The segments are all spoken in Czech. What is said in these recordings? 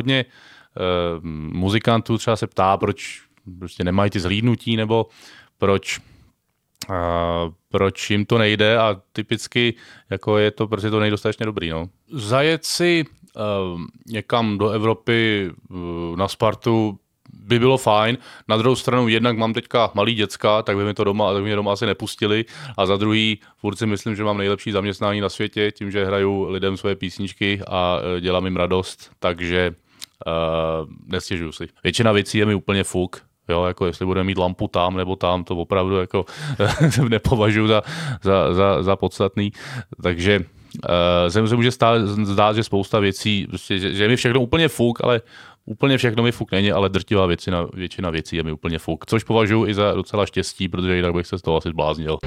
hodně muzikantů třeba se ptá, proč prostě nemají ty zhlídnutí, nebo proč jim to nejde, a typicky jako je to prostě to nejdostatečně dobrý. No. Zajet si někam do Evropy na Spartu by bylo fajn. Na druhou stranu jednak mám teďka malý děcka, tak by mi to doma, tak by mě doma asi nepustili, a za druhý furt si myslím, že mám nejlepší zaměstnání na světě tím, že hraju lidem svoje písničky a dělám jim radost, takže nestěžuju si. Většina věcí je mi úplně fuk. Jo, jako jestli budeme mít lampu tam nebo tam, to opravdu jako nepovažuji za podstatný. Takže se může zdát, že spousta věcí, že mi všechno úplně fuk, ale úplně všechno mi fuk není, ale drtivá většina věcí je mi úplně fuk. Což považuji i za docela štěstí, protože jinak bych se z toho asi zbláznil.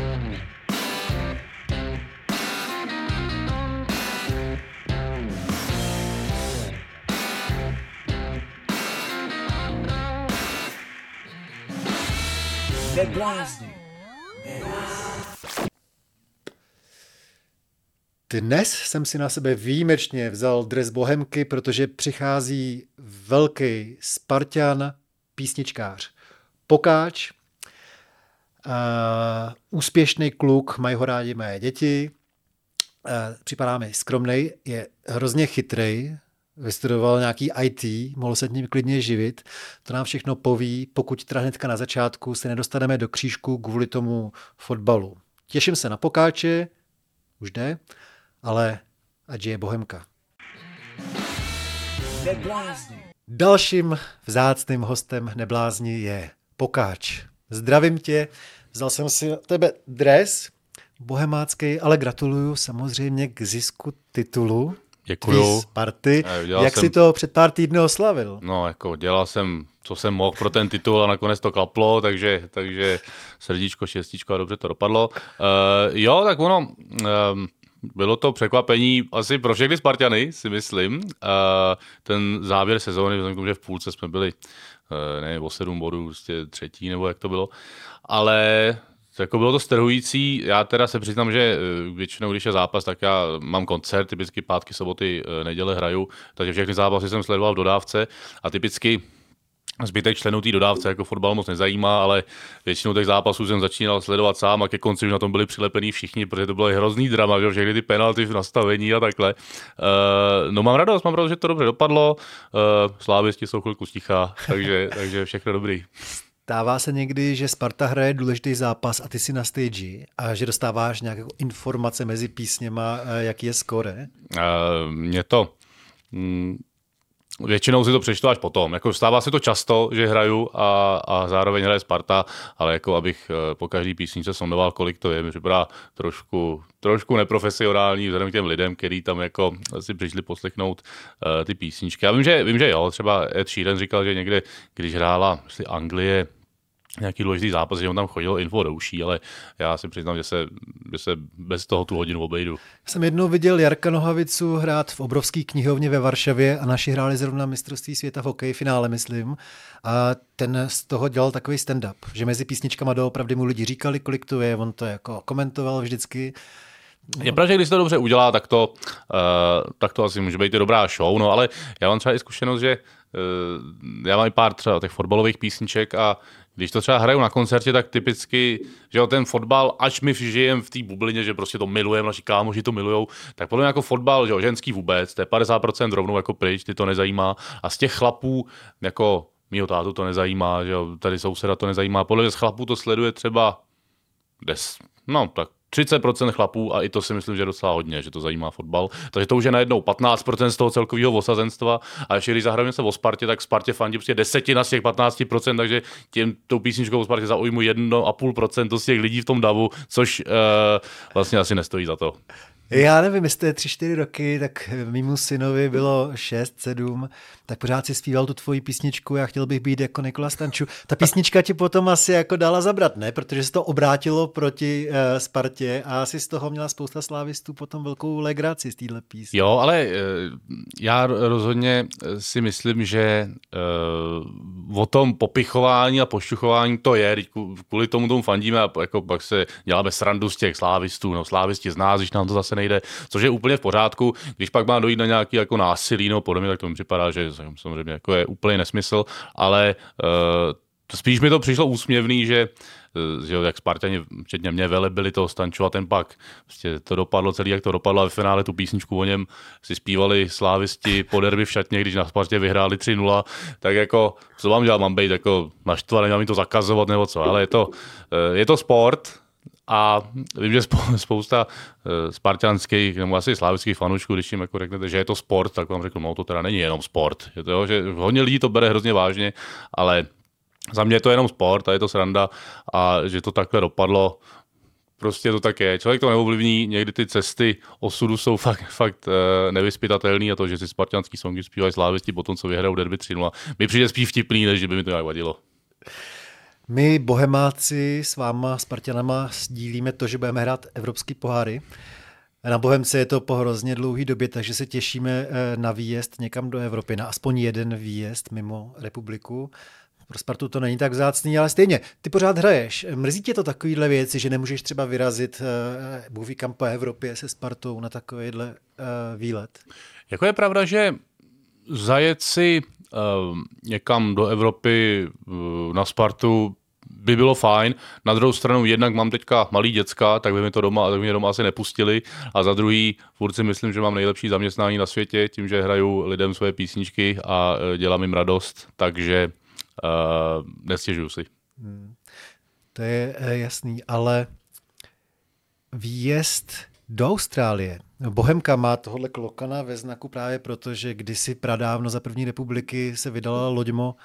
Dnes jsem si na sebe výjimečně vzal dres Bohemky, protože přichází velký Spartan písničkář Pokáč. Úspěšný kluk, mají ho rádi mé děti. Připadá mi skromnej, je hrozně chytrej. Vystudoval nějaký IT, mohl se tím klidně živit. To nám všechno poví, pokud teda hnedka na začátku se nedostaneme do křížku kvůli tomu fotbalu. Těším se na Pokáče, už jde, ale ať je Bohemka. Neblázni. Dalším vzácným hostem Neblázni je Pokáč. Zdravím tě, vzal jsem si na tebe dres bohemácký, ale gratuluju samozřejmě k zisku titulu. Děkuju. Sparty. Jak si to před pár týdny oslavil? No, jako dělal jsem, co jsem mohl pro ten titul, a nakonec to klaplo, takže srdíčko, šestičko, a dobře to dopadlo. Jo, tak ono, bylo to překvapení asi pro všechny Spartany, si myslím. Ten závěr sezóny, vzhledem k tomu, že v půlce jsme byli, o 7 bodů, prostě třetí, nebo jak to bylo, ale... Jako bylo to strhující, já teda se přiznám, že většinou, když je zápas, tak já mám koncert, typicky pátky, soboty, neděle hraju, takže všechny zápasy jsem sledoval v dodávce a typicky zbytek členů té dodávce jako fotbal moc nezajímá, ale většinou těch zápasů jsem začínal sledovat sám a ke konci už na tom byli přilepení všichni, protože to bylo hrozný drama, že všechny ty penalty v nastavení a takhle. No mám radost, že to dobře dopadlo, slávisti jsou chvilku ticha, takže všechno dobrý. Stává se někdy, že Sparta hraje důležitý zápas a ty jsi na stage a že dostáváš nějaké informace mezi písněma, jaký je skóre? Většinou si to přečtu až potom. Jako stává se to často, že hraju a zároveň hraje Sparta, ale jako abych po každý písničce sondoval, kolik to je, mi připadá trošku neprofesionální vzhledem k těm lidem, kteří tam jako si přišli poslechnout ty písničky. Já vím, že jo, třeba Ed Sheeran říkal, že někde, když hrála Anglie nějaký důležitý zápas, že on tam chodil info do uší, ale já si přiznám, že se bez toho tu hodinu obejdu. Jsem jednou viděl Jarka Nohavicu hrát v obrovský knihovně ve Varšavě a naši hráli zrovna mistrovství světa v hokeji, finále, myslím. A ten z toho dělal takový stand-up, že mezi písničkama doopravdy mu lidi říkali, kolik to je, on to jako komentoval vždycky. Je pravda, že když to dobře udělá, tak to asi může být dobrá show, no, ale já mám třeba i zkušenost, že já mám i pár třeba těch fotbalových písniček a když to třeba hraju na koncertě, tak typicky, že jo, ten fotbal, až my žijeme v té bublině, že prostě to milujeme, naši kámoši to milujou, tak podle mě jako fotbal, že jo, ženský vůbec, to je 50% rovnou jako pryč, ty to nezajímá, a z těch chlapů jako mýho tátu to nezajímá, že jo, tady souseda to nezajímá, podle mě z chlapů to sleduje třeba 30% chlapů, a i to si myslím, že je docela hodně, že to zajímá fotbal. Takže to už je najednou 15% z toho celkového osazenstva, a ještě když zahrajeme se o Spartě, tak Spartě fandí prostě 10% z těch 15%, takže tím tou písničkou o Spartě zaujmu 1,5% z těch lidí v tom davu, což vlastně asi nestojí za to. Já nevím, jestli je 3-4 roky, tak mému synovi bylo 6-7, tak pořád si zpíval tu tvoji písničku, já chtěl bych být jako Nikola Stanču. Ta písnička ti potom asi jako dala zabrat, ne? Protože se to obrátilo proti Spartě a asi z toho měla spousta slávistů potom velkou legraci z téhle písně. Jo, ale já rozhodně si myslím, že o tom popichování a pošťuchování to je, kvůli tomu fandíme a jako pak se děláme srandu z těch slávistů, no slávisti z nás, když nám to zase nejde, což je úplně v pořádku, když pak má dojít na nějaký jako násilí nebo podobně, tak to mi připadá, že samozřejmě jako je úplně nesmysl, ale spíš mi to přišlo úsměvný, že jak Spartani včetně mě velebili toho Stanču a ten pak prostě to dopadlo celý, jak to dopadlo a ve finále tu písničku o něm si zpívali slávisti po derby v šatně, když na Spartě vyhráli 3-0, tak jako co vám dělat, mám být jako naštvaný, mám jim to zakazovat nebo co, ale je to sport a vím, že spousta spartanských nebo asi slávických fanoušků, když jim jako řeknete, že je to sport, tak vám řekl, no to teda není jenom sport, je to, že hodně lidí to bere hrozně vážně, ale za mě je to jenom sport a je to sranda a že to takhle dopadlo, prostě to tak je. Člověk to neovlivní, někdy ty cesty osudu jsou fakt nevyspytatelný a to, že si spartanský songy zpívají slávisti po tom, co vyhrajou derby 3-0, mi přijde spíš vtipný, než by mi to nějak vadilo. My bohemáci s váma, Spartanama, sdílíme to, že budeme hrát evropský poháry. Na Bohemce je to po hrozně dlouhý době, takže se těšíme na výjezd někam do Evropy, na aspoň jeden výjezd mimo republiku. Pro Spartu to není tak vzácný, ale stejně, ty pořád hraješ. Mrzí tě to takovýhle věci, že nemůžeš třeba vyrazit bůhví kam po Evropě se Spartou na takovýhle výlet? Jako je pravda, že zajet si někam do Evropy na Spartu by bylo fajn. Na druhou stranu jednak mám teďka malý děcka, tak by mi to doma, tak by mě doma asi nepustili. A za druhý furt si myslím, že mám nejlepší zaměstnání na světě, tím, že hraju lidem svoje písničky a dělám jim radost, takže nestěžuju si. To je jasný, ale výjezd do Austrálie. Bohemka má tohle klokana ve znaku právě proto, že kdysi pradávno za první republiky se vydala loďmo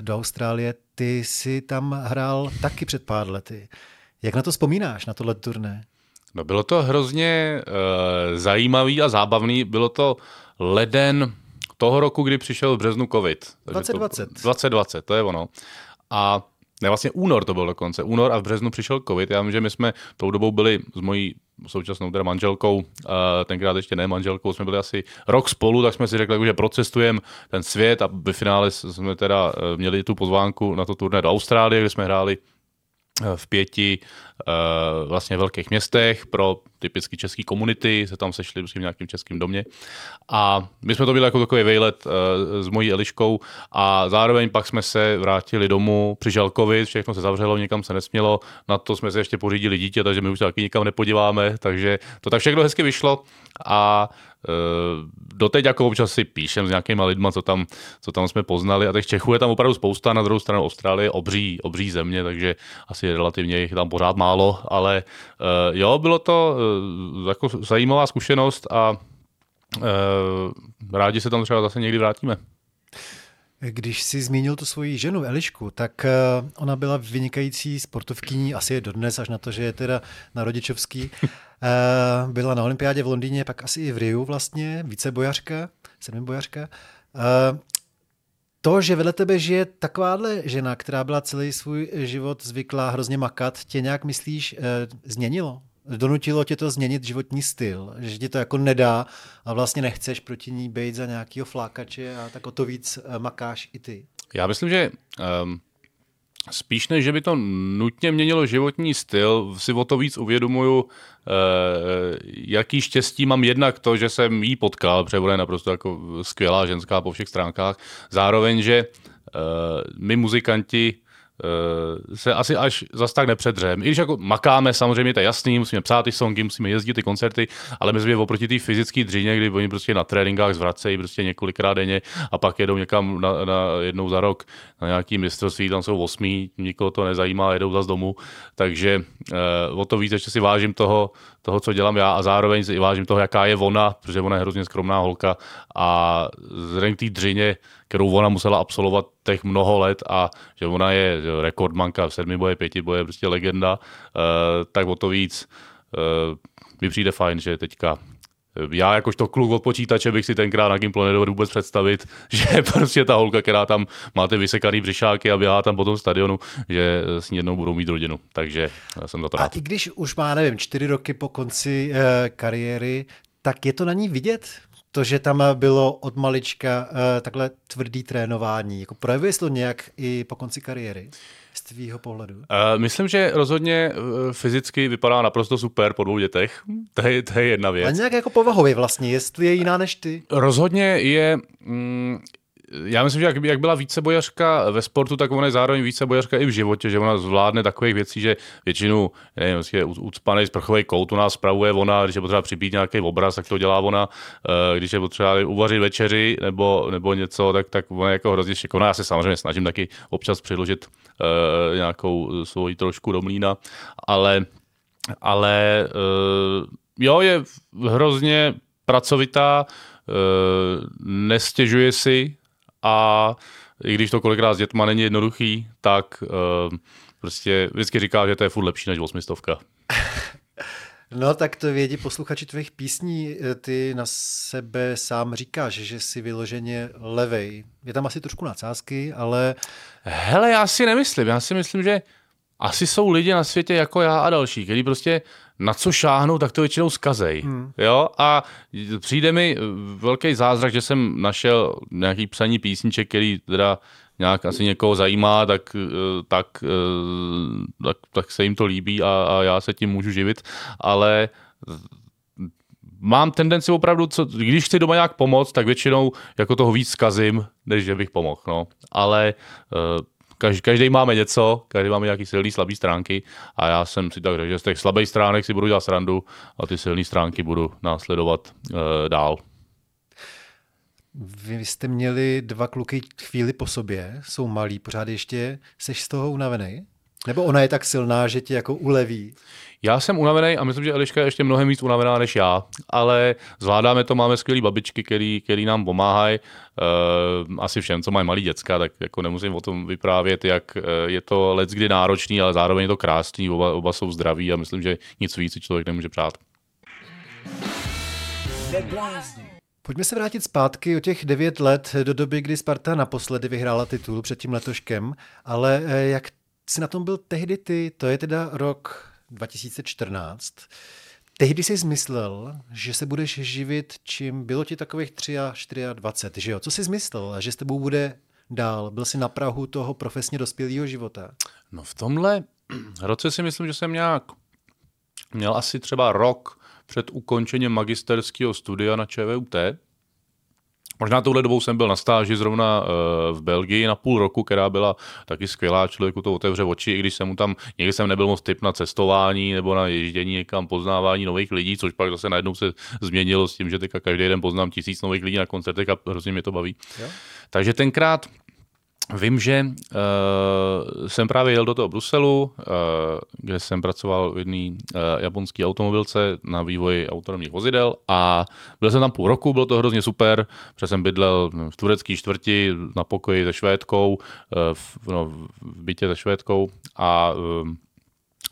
do Austrálie. Ty jsi tam hrál taky před pár lety. Jak na to vzpomínáš, na tohle turné? No bylo to hrozně zajímavý a zábavný. Bylo to leden toho roku, kdy přišel v březnu covid. 2020, to je ono. A ne, vlastně únor to byl dokonce. Únor a v březnu přišel covid. Já vím, že my jsme tou dobou byli s mojí současnou teda manželkou, tenkrát ještě ne manželkou, jsme byli asi rok spolu, tak jsme si řekli, že procestujeme ten svět a ve finále jsme teda měli tu pozvánku na to turné do Austrálie, kde jsme hráli v 5 vlastně velkých městech pro typicky český komunity, se tam sešli v nějakým českým domě. A my jsme to byli jako takový výlet s mojí Eliškou a zároveň pak jsme se vrátili domů, přišel covid, všechno se zavřelo, nikam se nesmělo, na to jsme se ještě pořídili dítě, takže my už se taky nikam nepodíváme, takže to tak všechno hezky vyšlo a doteď jako občas si píšem s nějakýma lidma, co tam jsme poznali a těch Čechů je tam opravdu spousta, na druhou stranu Austrálie, obří země, takže asi relativně jich tam pořád málo, ale jo, bylo to jako zajímavá zkušenost a rádi se tam třeba zase někdy vrátíme. Když jsi zmínil tu svoji ženu Elišku, tak ona byla vynikající sportovkyní, asi je dodnes, až na to, že je teda na rodičovský. Byla na olympiádě v Londýně, pak asi i v Riu vlastně, vícebojařka, 7bojařka. To, že vedle tebe žije takováhle žena, která byla celý svůj život zvyklá hrozně makat, tě nějak, myslíš, změnilo? Donutilo tě to změnit životní styl, že ti to jako nedá a vlastně nechceš proti ní být za nějakýho flákače a tak o to víc makáš i ty? Já myslím, že spíš než, že by to nutně měnilo životní styl, si o to víc uvědomuju, jaký štěstí mám jednak to, že jsem jí potkal, protože je naprosto jako skvělá ženská po všech stránkách, zároveň, že my muzikanti se asi až zas tak nepředřeme. I když jako makáme, samozřejmě to je jasný, musíme psát ty songy, musíme jezdit ty koncerty, ale my jsme oproti té fyzické dřině, kdy oni prostě na tréninkách zvracejí prostě několikrát denně a pak jedou někam na jednou za rok na nějaký mistrovství, tam jsou 8, nikoho to nezajímá, jedou zas domů, takže o to víc, že si vážím toho, co dělám já a zároveň si vážím toho, jaká je ona, protože ona je hrozně skromná holka a zřejmě k té dřině, kterou ona musela absolvovat těch mnoho let a že ona je rekordmanka v 7boji, 5boji, prostě legenda, tak o to víc mi přijde fajn, že teďka já jakožto kluk od počítače bych si tenkrát na Gimplu nedovedl vůbec představit, že prostě ta holka, která tam má ty vysekaný břišáky a běhá tam po tom stadionu, že s ní jednou budou mít rodinu. Takže jsem za to rád. A i když už má, nevím, 4 roky po konci kariéry, tak je to na ní vidět? to, že tam bylo od malička takhle tvrdý trénování. Jako projevuje se to nějak i po konci kariéry? Z tvýho pohledu? Myslím, že rozhodně fyzicky vypadá naprosto super po dvou dětech. To je jedna věc. A nějak jako povahově vlastně, jestli je jiná než ty? Rozhodně je... Já myslím, že jak byla vícebojařka ve sportu, tak ona je zároveň vícebojařka i v životě, že ona zvládne takových věcí, že většinu, nevím, je ucpanej sprchovej kout, u nás spravuje ona, když je potřeba připít nějaký obraz, tak to dělá ona, když je potřeba uvařit večeři nebo něco, tak ona je jako hrozně šikovná. Já se samozřejmě snažím taky občas přiložit nějakou svou trošku do mlýna, ale jo, je hrozně pracovitá, nestěžuje si, a i když to kolikrát s dětma není jednoduchý, tak prostě vždycky říká, že to je furt lepší než 800. No tak to vědí posluchači tvých písní. Ty na sebe sám říkáš, že jsi vyloženě levej. Je tam asi trošku nadsázky, ale... Hele, já si nemyslím. Já si myslím, že asi jsou lidi na světě jako já a další, kteří prostě na co šáhnou, tak to většinou zkazej. Jo? A přijde mi velký zázrak, že jsem našel nějaký psaní písniček, který teda nějak asi někoho zajímá, tak se jim to líbí a já se tím můžu živit. Ale mám tendenci opravdu, když chci doma nějak pomoct, tak většinou jako toho víc zkazím, než že bych pomohl. No. Ale... Každý máme něco, každý máme nějaký silný, slabý stránky a já jsem si tak řekl, že z těch slabých stránek si budu dělat srandu a ty silné stránky budu následovat dál. Vy jste měli dva kluky chvíli po sobě, jsou malí, pořád ještě, seš z toho unavený? Nebo ona je tak silná, že ti jako uleví? Já jsem unavený a myslím, že Eliška je ještě mnohem víc unavená než já, ale zvládáme to, máme skvělý babičky, který nám pomáhají. Asi všem, co mají malý děcka, tak jako nemusím o tom vyprávět, jak je to leckdy náročný, ale zároveň je to krásný, oba jsou zdraví a myslím, že nic víc si člověk nemůže přát. Pojďme se vrátit zpátky o těch 9 let do doby, kdy Sparta naposledy vyhrála titul před tím letoškem, ale jak jsi na tom byl tehdy ty, to je teda rok 2014. Tehdy jsi zmyslel, že se budeš živit, čím bylo ti takových 23, že jo? Co jsi zmyslel, že s tebou bude dál? Byl jsi na prahu toho profesně dospělého života? No v tomhle roce si myslím, že jsem nějak měl asi třeba rok před ukončením magisterského studia na ČVUT. Možná touhle dobou jsem byl na stáži zrovna v Belgii na půl roku, která byla taky skvělá, člověku to otevře oči, i když jsem mu tam, někdy jsem nebyl moc typ na cestování nebo na ježdění někam, poznávání nových lidí, což pak zase najednou se změnilo s tím, že teďka každý den poznám 1000 nových lidí na koncertech a hrozně mě to baví. Jo? Takže tenkrát vím, že jsem právě jel do toho Bruselu, kde jsem pracoval v jedné japonské automobilce na vývoji autonomních vozidel a byl jsem tam půl roku, bylo to hrozně super, protože jsem bydlel v turecké čtvrti na pokoji se Švédkou, v bytě se Švédkou a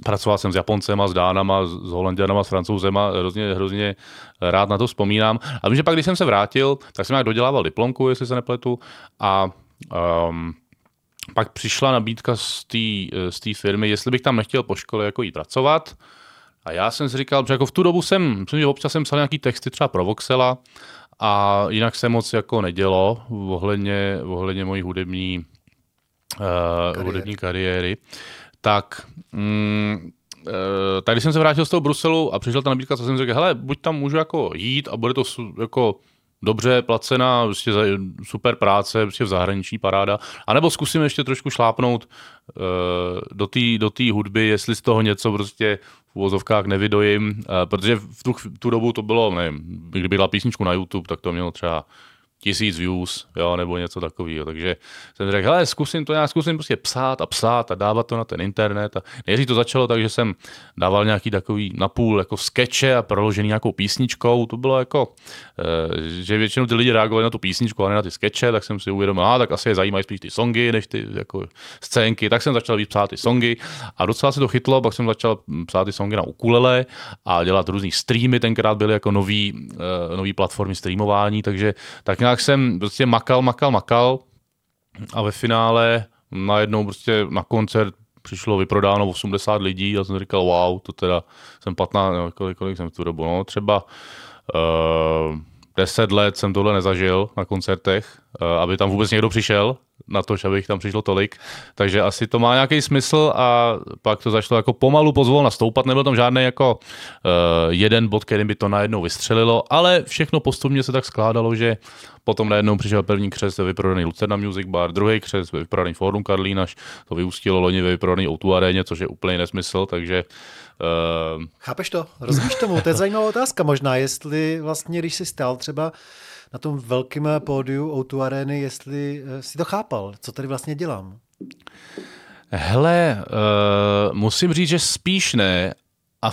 pracoval jsem s Japoncema, s Dánama, s Holanďanama, s Francouzema, hrozně rád na to vzpomínám. A vím, že pak, když jsem se vrátil, tak jsem nějak dodělával diplomku, jestli se nepletu, a pak přišla nabídka z té firmy, jestli bych tam nechtěl po škole jako jít pracovat. A já jsem si říkal, že jako v tu dobu že občas jsem psal nějaký texty třeba pro Voxela a jinak se moc jako nedělo ohledně mojí hudební kariéry. Tak... tak když jsem se vrátil z toho Bruselu a přišla ta nabídka, co jsem řekl, hele, buď tam můžu jako jít a bude to jako... dobře placená, prostě super práce, prostě v zahraničí paráda. A nebo zkusím ještě trošku šlápnout do té hudby, jestli z toho něco prostě v uvozovkách nevydojím. Protože v tu dobu to bylo, nevím, kdyby dala písničku na YouTube, tak to mělo třeba 1000 views, jo, nebo něco takového. Takže jsem řekl, hele, zkusím prostě psát a dávat to na ten internet. A nejdřív to začalo tak, že jsem dával nějaký takový napůl jako skeče a proložený nějakou písničkou. To bylo jako, že většinou ty lidi reagovali na tu písničku a ne na ty skeče, tak jsem si uvědomil, tak asi je zajímají spíš ty songy, než ty jako scénky. Tak jsem začal víc psát ty songy a docela se to chytlo, pak jsem začal psát ty songy na ukulele a dělat různý streamy, tenkrát byly jako nový platformy streamování, takže tak nějak jsem prostě makal a ve finále najednou prostě na koncert přišlo vyprodáno 80 lidí a jsem říkal, wow, to teda jsem 15, kolik jsem v tu dobu, no třeba 10 let jsem tohle nezažil na koncertech, aby tam vůbec někdo přišel, na to, že abych tam přišlo tolik. Takže asi to má nějaký smysl a pak to začalo jako pomalu pozvolna stoupat. Nebyl tam žádný jako jeden bod, kterým by to najednou vystřelilo, ale všechno postupně se tak skládalo, že potom najednou přišel první křest ve vyprodaný Lucerna Music Bar, druhý křest ve vyprodaný Forum Karlín, až to vyústilo loni ve vyprodaný O2 Aréně, což je úplně nesmysl, takže... Chápeš to? Rozumíš tomu? To je zajímavá otázka možná, jestli vlastně, když jsi stál třeba na tom velkém pódiu O2 Arény, jestli si to chápal, co tady vlastně dělám? Hele, musím říct, že spíš ne a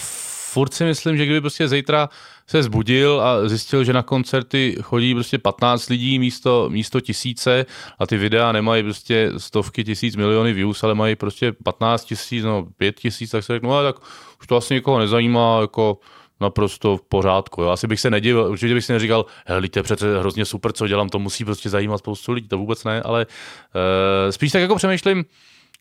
furt si myslím, že kdyby prostě zítra se zbudil a zjistil, že na koncerty chodí prostě 15 lidí místo 1000 a ty videa nemají prostě stovky tisíc, miliony views, ale mají prostě 15 000, no 5 000, tak se řeknu, no, tak už to asi nikoho nezajímá, jako naprosto v pořádku. Jo. Asi bych se nedivil, určitě bych si neříkal, hele, to je přece hrozně super, co dělám, to musí prostě zajímat spoustu lidí, to vůbec ne, ale spíš tak jako přemýšlím,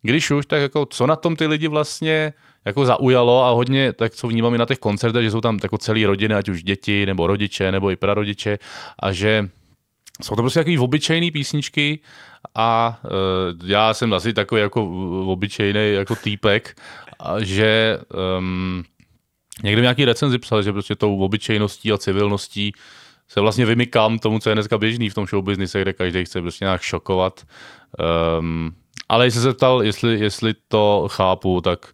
když už, tak jako co na tom ty lidi vlastně jako zaujalo a hodně, tak co vnímám i na těch koncertech, že jsou tam jako celý rodiny, ať už děti, nebo rodiče, nebo i prarodiče a že jsou to prostě takový obyčejný písničky a já jsem asi takový jako obyčejný jako týpek, a že... Někdy nějaký recenzi psal, že prostě tou obyčejností a civilností se vlastně vymykám tomu, co je dneska běžný v tom showbiznise, kde každý chce prostě nějak šokovat. Ale jestli se ptal, jestli to chápu, tak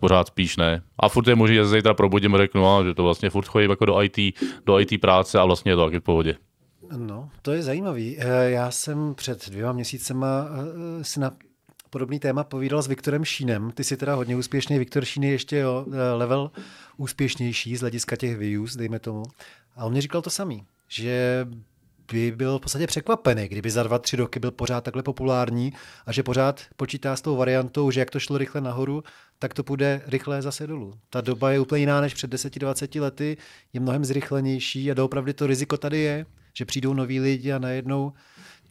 pořád spíš ne. A furt je možný, že se zítra probudím a řeknu, že to vlastně furt chodím jako do IT práce a vlastně je to taky v pohodě. No, to je zajímavý. Já jsem před 2 měsícema si na podobný téma povídal s Viktorem Šínem. Ty jsi teda hodně úspěšný. Viktor Šín je ještě o level úspěšnější z hlediska těch views, dejme tomu. A on mi říkal to samý, že by byl v podstatě překvapený, kdyby za 2-3 roky byl pořád takhle populární a že pořád počítá s tou variantou, že jak to šlo rychle nahoru, tak to půjde rychle zase dolů. Ta doba je úplně jiná než před 10-20 lety, je mnohem zrychlenější a doopravdy to riziko tady je, že přijdou noví lidi a najednou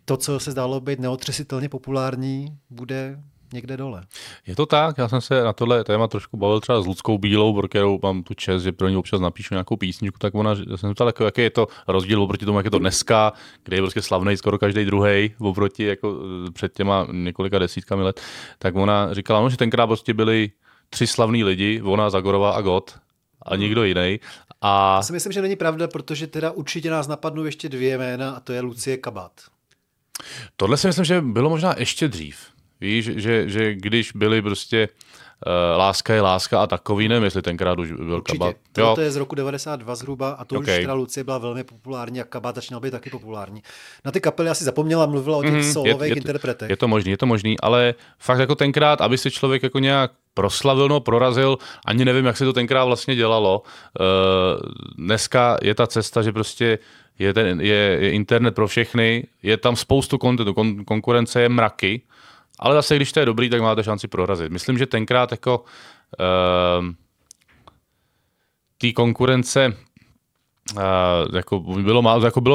to, co se zdálo být neotřesitelně populární, bude někde dole. Je to tak, já jsem se na tohle téma trošku bavil třeba s Luckou Bílou, pro kterou mám tu čest, že pro ní občas napíšu nějakou písničku, tak ona, já jsem ptal, jaký je to rozdíl oproti tomu, jak je to dneska, kde je prostě slavnej skoro každý druhej, oproti jako před těma několika desítkami let, tak ona říkala, no, že tenkrát prostě byli 3 slavný lidi, ona, Zagorová a God, a nikdo jiný. A... Já si myslím, že není pravda, protože teda určitě nás napadnou ještě 2 jména a to je Lucie Kabát. Tohle si myslím, že bylo možná ještě dřív. Víš, že když byly prostě Láska je láska a takový, nevím, jestli tenkrát už byl určitě. Kabát. Určitě, to je z roku 92 zhruba a to okay. Už teda Lucie byla velmi populární a Kabát začínal být taky populární. Na ty kapely asi zapomněla, mluvila o těch solových interpretech. Je to možný, ale fakt jako tenkrát, aby se člověk jako nějak proslavil, no prorazil, ani nevím, jak se to tenkrát vlastně dělalo. Dneska je ta cesta, že prostě je internet pro všechny, je tam spoustu kontentu, konkurence je mraky, ale zase, když to je dobrý, tak máte šanci prorazit. Myslím, že tenkrát jako té konkurence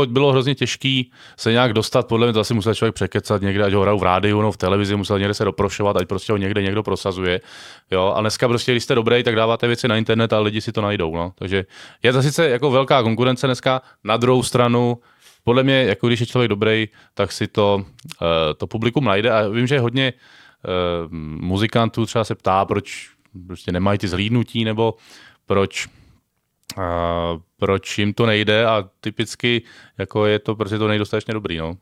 bylo hrozně těžký se nějak dostat, podle mě to asi musel člověk překecat někde, ať ho hrajou v rádiu, no v televizi, musel někde se doprošovat, ať prostě ho někde někdo prosazuje. Jo? A dneska prostě, když jste dobrý, tak dáváte věci na internet a lidi si to najdou. No? Takže je to sice jako velká konkurence dneska, na druhou stranu podle mě, jako když je člověk dobrý, tak si to publikum najde a vím, že hodně muzikantů třeba se ptá, proč prostě nemají ty zhlídnutí nebo proč jim to nejde a typicky jako je to, protože to nejdostatečně dobrý. No.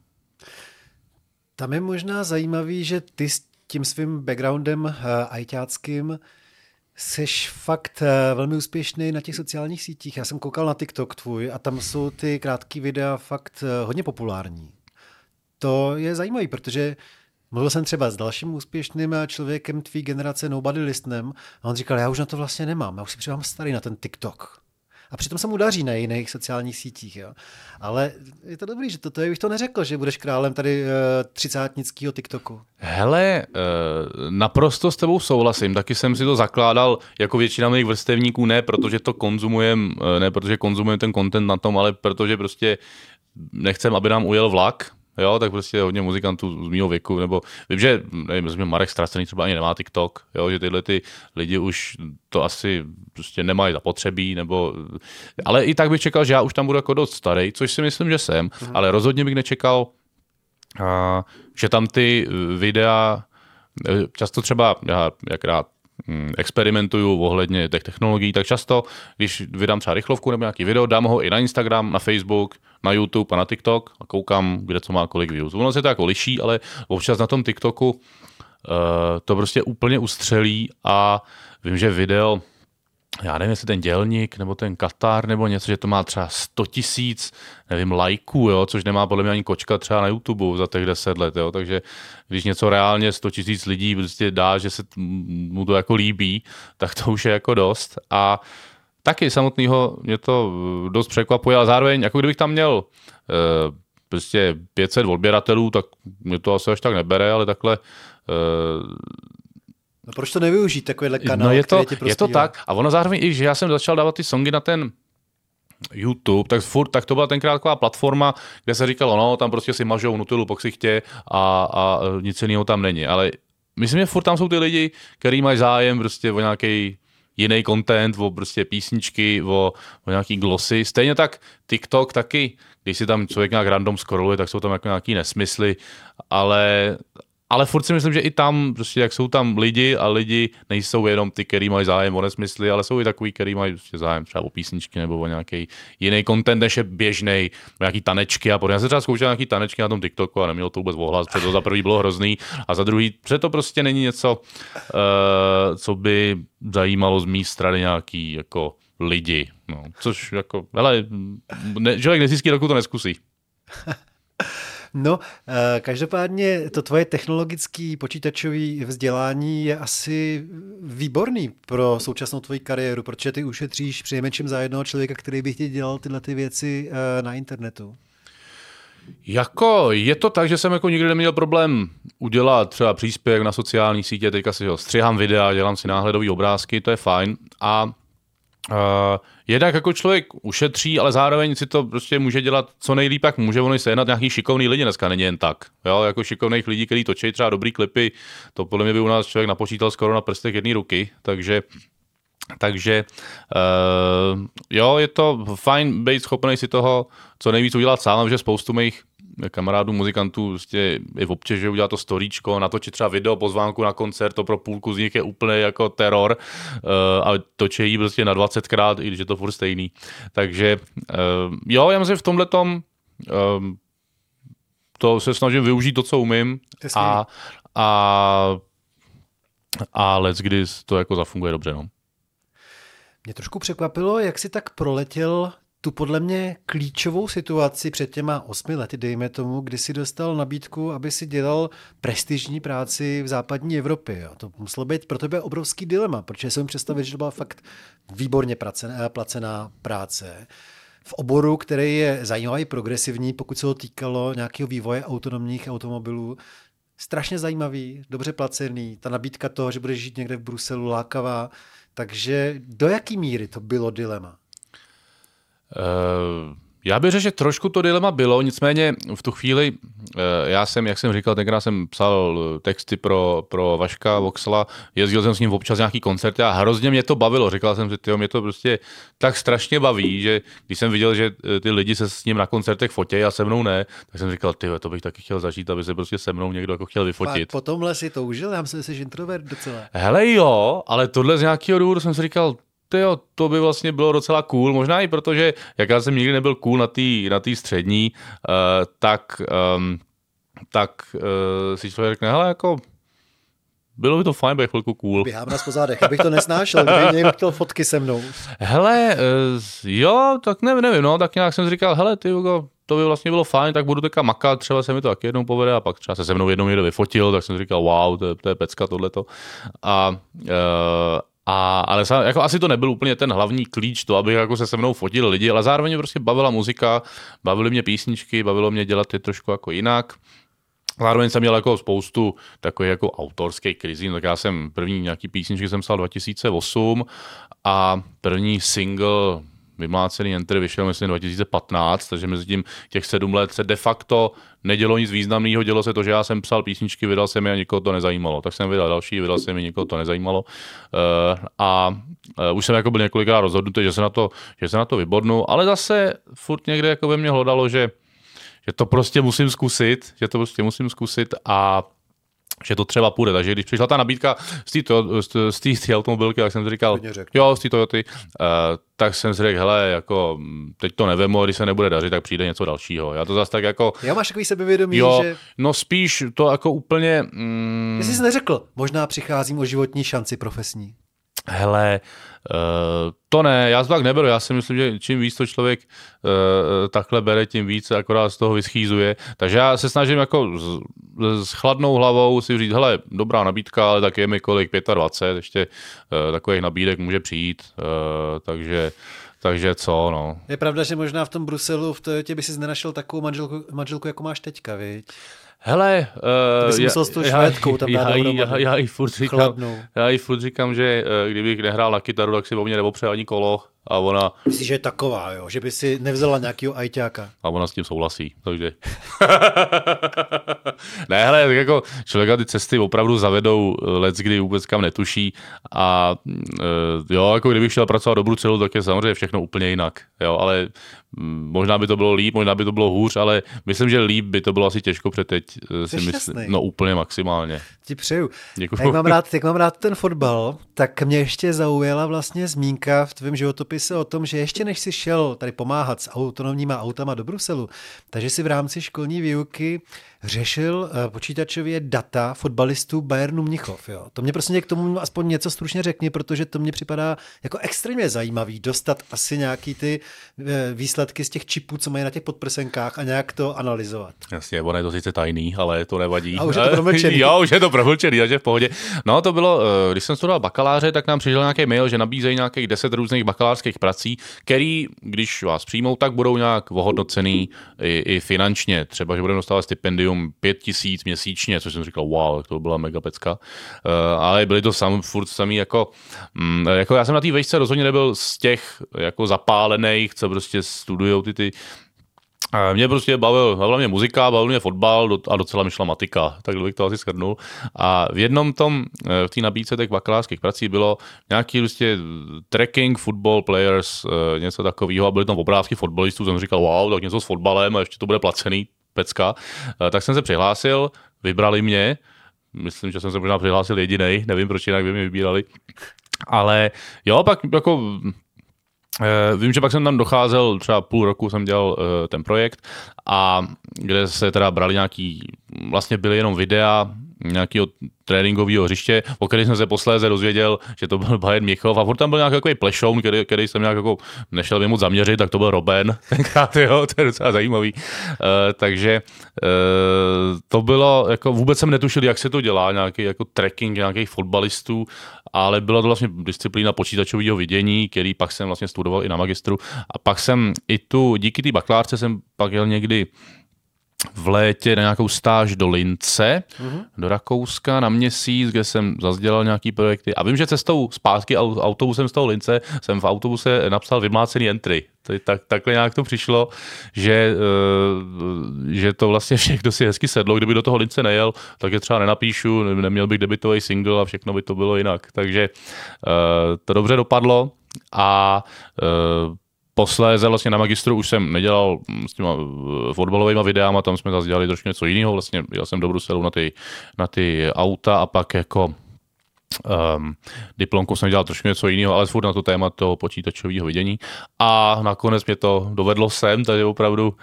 Tam je možná zajímavý, že ty s tím svým backgroundem ajťáckým seš fakt velmi úspěšný na těch sociálních sítích. Já jsem koukal na TikTok tvůj a tam jsou ty krátké videa fakt hodně populární. To je zajímavý, protože mluvil jsem třeba s dalším úspěšným člověkem tvý generace Nobody Listensem a on říkal, já už na to vlastně nemám, já už si přidám starý na ten TikTok. A přitom se mu daří na jiných sociálních sítích. Jo. Ale je to dobrý, že to bych to neřekl, že budeš králem tady třicátnického TikToku. Hele, naprosto s tebou souhlasím. Taky jsem si to zakládal jako většina mých vrstevníků, ne protože konzumujem ten content na tom, ale protože prostě nechcem, aby nám ujel vlak. Jo, tak prostě hodně muzikantů z mýho věku, nebo vím, že nevím, Marek Stracený třeba ani nemá TikTok, jo, že tyhle ty lidi už to asi prostě nemají zapotřebí, nebo, ale i tak bych čekal, že já už tam budu jako dost starý, což si myslím, že jsem, ale rozhodně bych nečekal, že tam ty videa, často třeba, já jak rád experimentuju ohledně těch technologií, tak často, když vydám třeba rychlovku nebo nějaký video, dám ho i na Instagram, na Facebook, na YouTube a na TikTok a koukám, kde co má kolik views. Ono se to jako liší, ale občas na tom TikToku to prostě úplně ustřelí a vím, že video, já nevím, jestli ten dělník nebo ten Katar nebo něco, že to má třeba 100 000, nevím, lajků, jo, což nemá podle mě ani kočka třeba na YouTube za těch 10 let, jo, takže když něco reálně 100 000 lidí prostě dá, že se mu to jako líbí, tak to už je jako dost a taky samotného mě to dost překvapuje, ale zároveň, jako kdybych tam měl prostě 500 odběratelů, tak mě to asi až tak nebere, ale takhle no proč to nevyužít, takovýhle kanál? No je to tak. A ono zároveň i, že já jsem začal dávat ty songy na ten YouTube, tak furt, tak to byla tenkrát taková platforma, kde se říkalo, no, tam prostě si mažou nutilu po ksichtě a nic jiného tam není. Ale myslím, že furt tam jsou ty lidi, kteří mají zájem prostě o nějaký jiný content, o prostě písničky, o nějaký glosy. Stejně tak TikTok taky, když si tam člověk nějak random scrolluje, tak jsou tam jako nějaký nesmysly, ale furt si myslím, že i tam, prostě jak jsou tam lidi a lidi nejsou jenom ty, který mají zájem o nesmysly, ale jsou i takový, který mají prostě zájem třeba o písničky nebo o nějaký jiný content, než je běžnej, nějaký tanečky a podobně. Já jsem třeba zkoušel nějaký tanečky na tom TikToku a nemělo to vůbec ohlas, protože to za prvý bylo hrozný a za druhý, protože to prostě není něco, co by zajímalo z mý strany nějaký jako lidi. No, což jako, hele, člověk nezíský roku to neskusí. No, každopádně to tvoje technologické počítačové vzdělání je asi výborný pro současnou tvoji kariéru, protože ty ušetříš přinejmenším za jednoho člověka, který by ti dělal tyhle ty věci na internetu. Jako, je to tak, že jsem jako nikdy neměl problém udělat třeba příspěvek na sociální sítě, teďka si ho střihám videa, dělám si náhledové obrázky, to je fajn a jednak jako člověk ušetří, ale zároveň si to prostě může dělat co nejlíp, jak může. Ono sehnat nějaký šikovný lidi dneska není jen tak. Jo? Jako šikovných lidí, kteří točí třeba dobrý klipy, to podle mě by u nás člověk napočítal skoro na prstech jedné ruky, takže jo, je to fajn být schopný si toho co nejvíc udělat sám, že spoustu mých kamarádů, muzikantů prostě je v občas, že udělá to storíčko, natočit třeba video, pozvánku na koncert, to pro půlku z nich je úplně jako teror a točí ji prostě na 20krát, i když je to furt stejný. Takže jo, já myslím v tomhletom to se snažím využít to, co umím a leckdy to jako zafunguje dobře. No. Mě trošku překvapilo, jak si tak proletěl tu podle mě klíčovou situaci před těma 8 lety, dejme tomu, kdy si dostal nabídku, aby si dělal prestižní práci v západní Evropě. A to muselo být pro tebe obrovský dilema, protože jsem představil, že to byla fakt výborně placená práce v oboru, který je zajímavý, progresivní, pokud se ho týkalo nějakého vývoje autonomních automobilů. Strašně zajímavý, dobře placený, ta nabídka toho, že budeš žít někde v Bruselu, lákavá. Takže do jaký míry to bylo dilema? Já bych řekl, že trošku to dilema bylo, nicméně v tu chvíli, já jsem, jak jsem říkal, tenkrát jsem psal texty pro Vaška Voxela, jezdil jsem s ním občas nějaký koncerty a hrozně mě to bavilo. Říkal jsem si, tyjo, mě to prostě tak strašně baví, že když jsem viděl, že ty lidi se s ním na koncertech fotějí a se mnou ne, tak jsem říkal, tyjo, to bych taky chtěl zažít, aby se prostě se mnou někdo jako chtěl vyfotit. A po tomhle si to užil, já myslím, že jsi introvert docela. Hele jo, ale tohle z nějakého důvodu jsem si říkal, jo, to by vlastně bylo docela cool, možná i protože, jak já jsem nikdy nebyl cool na té střední, tak si člověk řekne, hele, jako bylo by to fajn, bude chvilku cool. Běhám na pozádech, abych to nesnášel, kdyby někdo chtěl fotky se mnou. Hele, jo, tak nevím, no, tak nějak jsem říkal, hele, ty Hugo, to by vlastně bylo fajn, tak budu teďka makat, třeba se mi to taky jednou povede a pak třeba se mnou jednou někdo vyfotil, tak jsem říkal, wow, to je pecka tohleto. Ale jako asi to nebyl úplně ten hlavní klíč, to, abych jako se mnou fotil lidi, ale zároveň mě prostě bavila muzika, bavily mě písničky, bavilo mě dělat je trošku jako jinak. Zároveň jsem měl jako spoustu takových jako autorských krizí, tak já jsem první nějaký písničky jsem psal 2008 a první single vymlácený Enter vyšel myslím 2015, takže mezi tím těch 7 let se de facto nedělo nic významného, dělo se to, že já jsem psal písničky, vydal jsem je a nikoho to nezajímalo. Tak jsem vydal další, vydal jsem je, nikoho to nezajímalo. Už jsem jako byl několikrát rozhodnutý, že se na to vybodnu, ale zase furt někde jako by mě hlodalo, že to prostě musím zkusit, a že to třeba půjde. Takže když přišla ta nabídka z té automobilky, jak jsem si říkal, jo, z té Toyoty, tak jsem si řekl, hele, jako, teď to nevím, když se nebude dařit, tak přijde něco dalšího. Já to zase tak jako... Já máš takový sebevědomí, jo, že... No spíš to jako úplně... Jestli jsi neřekl, možná přicházím o životní šanci profesní. Hele, to ne, já to tak neberu, já si myslím, že čím víc to člověk takhle bere, tím víc akorát z toho vyschýzuje, takže já se snažím jako s chladnou hlavou si říct, hele, dobrá nabídka, ale tak je mi kolik, 25, ještě takových nabídek může přijít, takže co, no. Je pravda, že možná v tom Bruselu, v Toyotě by si nenašel takovou manželku, jako máš teďka, viď? Hele, já jí furt říkám, že kdybych nehrál na kytaru, tak si o mě neopře ani kolo a ona... Myslíš, že je taková, jo? Že by si nevzala nějakýho ajťáka. A ona s tím souhlasí, takže... Ne, hele, jako člověka ty cesty opravdu zavedou leckdy, vůbec kam netuší a jo, jako kdybych šel pracovat do Bruselu, tak je samozřejmě všechno úplně jinak, jo, ale... Možná by to bylo líp, možná by to bylo hůř, ale myslím, že líp by to bylo asi těžko, protože teď si myslím, no úplně maximálně. Ti přeju. Děkuju. Jak mám rád ten fotbal, tak mě ještě zaujala vlastně zmínka v tvém životopise o tom, že ještě než jsi šel tady pomáhat s autonomníma autama do Bruselu, takže si v rámci školní výuky řešil počítačově data fotbalistů Bayernu Mnichov. Jo. To mě prostě k tomu aspoň něco stručně řekni, protože to mě připadá jako extrémně zajímavý dostat asi nějaký ty výsledky z těch čipů, co mají na těch podprsenkách a nějak to analyzovat. Jasně, ono je to sice tajný, ale to nevadí. A už je to promlčený. Jo, už je to promlčený, takže v pohodě. No to bylo, když jsem studoval bakaláře, tak nám přišel nějaký mail, že nabízejí nějakých 10 různých bakalářských prací, který, když vás přijmou, tak budou nějak ohodnocený i finančně. Třeba, že budeme dostávat stipendium 5 000 měsíčně, což jsem říkal, wow, to byla mega pecka. Ale byly to furt samý, jako já jsem na té vejšce rozhodně nebyl z těch jako zapálených, co prostě studujou ty. Mě prostě bavila mě muzika, bavil mě fotbal a docela mi šla matika, tak bych to asi shrnul. A v jednom tom, v té nabídce těch bakalářských prací bylo nějaký prostě tracking football players, něco takového a byly tam obrázky fotbalistů, jsem říkal, wow, tak něco s fotbalem a ještě to bude placený. Pecka, tak jsem se přihlásil, vybrali mě, myslím, že jsem se možná přihlásil jedinej, nevím, proč jinak by mě vybírali, ale jo, pak jako... Vím, že pak jsem tam docházel, třeba půl roku jsem dělal ten projekt a kde se teda brali nějaký, vlastně byly jenom videa nějakého tréninkového hřiště, o kterém jsem se posléze dozvěděl, že to byl Bayern Mnichov a furt tam byl nějaký takový plešoun, který jsem nějak jako nešel by moc zaměřit, tak to byl Roben, tenkrát jo, to je docela zajímavý. Takže to bylo, jako vůbec jsem netušil, jak se to dělá, nějaký jako tracking nějakých fotbalistů, ale byla to vlastně disciplína počítačového vidění, který pak jsem vlastně studoval i na magistru a pak jsem i tu, díky té bakalárce jsem pak jel někdy v létě na nějakou stáž do Lince, do Rakouska na měsíc, kde jsem zazdělal nějaký projekty. A vím, že cestou zpátky autobusem z toho Lince jsem v autobuse napsal vymlácený entry. Takhle nějak to přišlo, že to vlastně všechno si hezky sedlo. Kdyby do toho Lince nejel, tak je třeba nenapíšu, neměl bych debutový single a všechno by to bylo jinak. Takže to dobře dopadlo a posléze vlastně na magistru už jsem nedělal s těma fotbalovými videama, tam jsme zase dělali trošku něco jiného, vlastně jel jsem do Bruselu na ty auta a pak jako diplomku jsem dělal trošku něco jiného, ale furt na to téma toho počítačového vidění a nakonec mě to dovedlo sem, takže opravdu...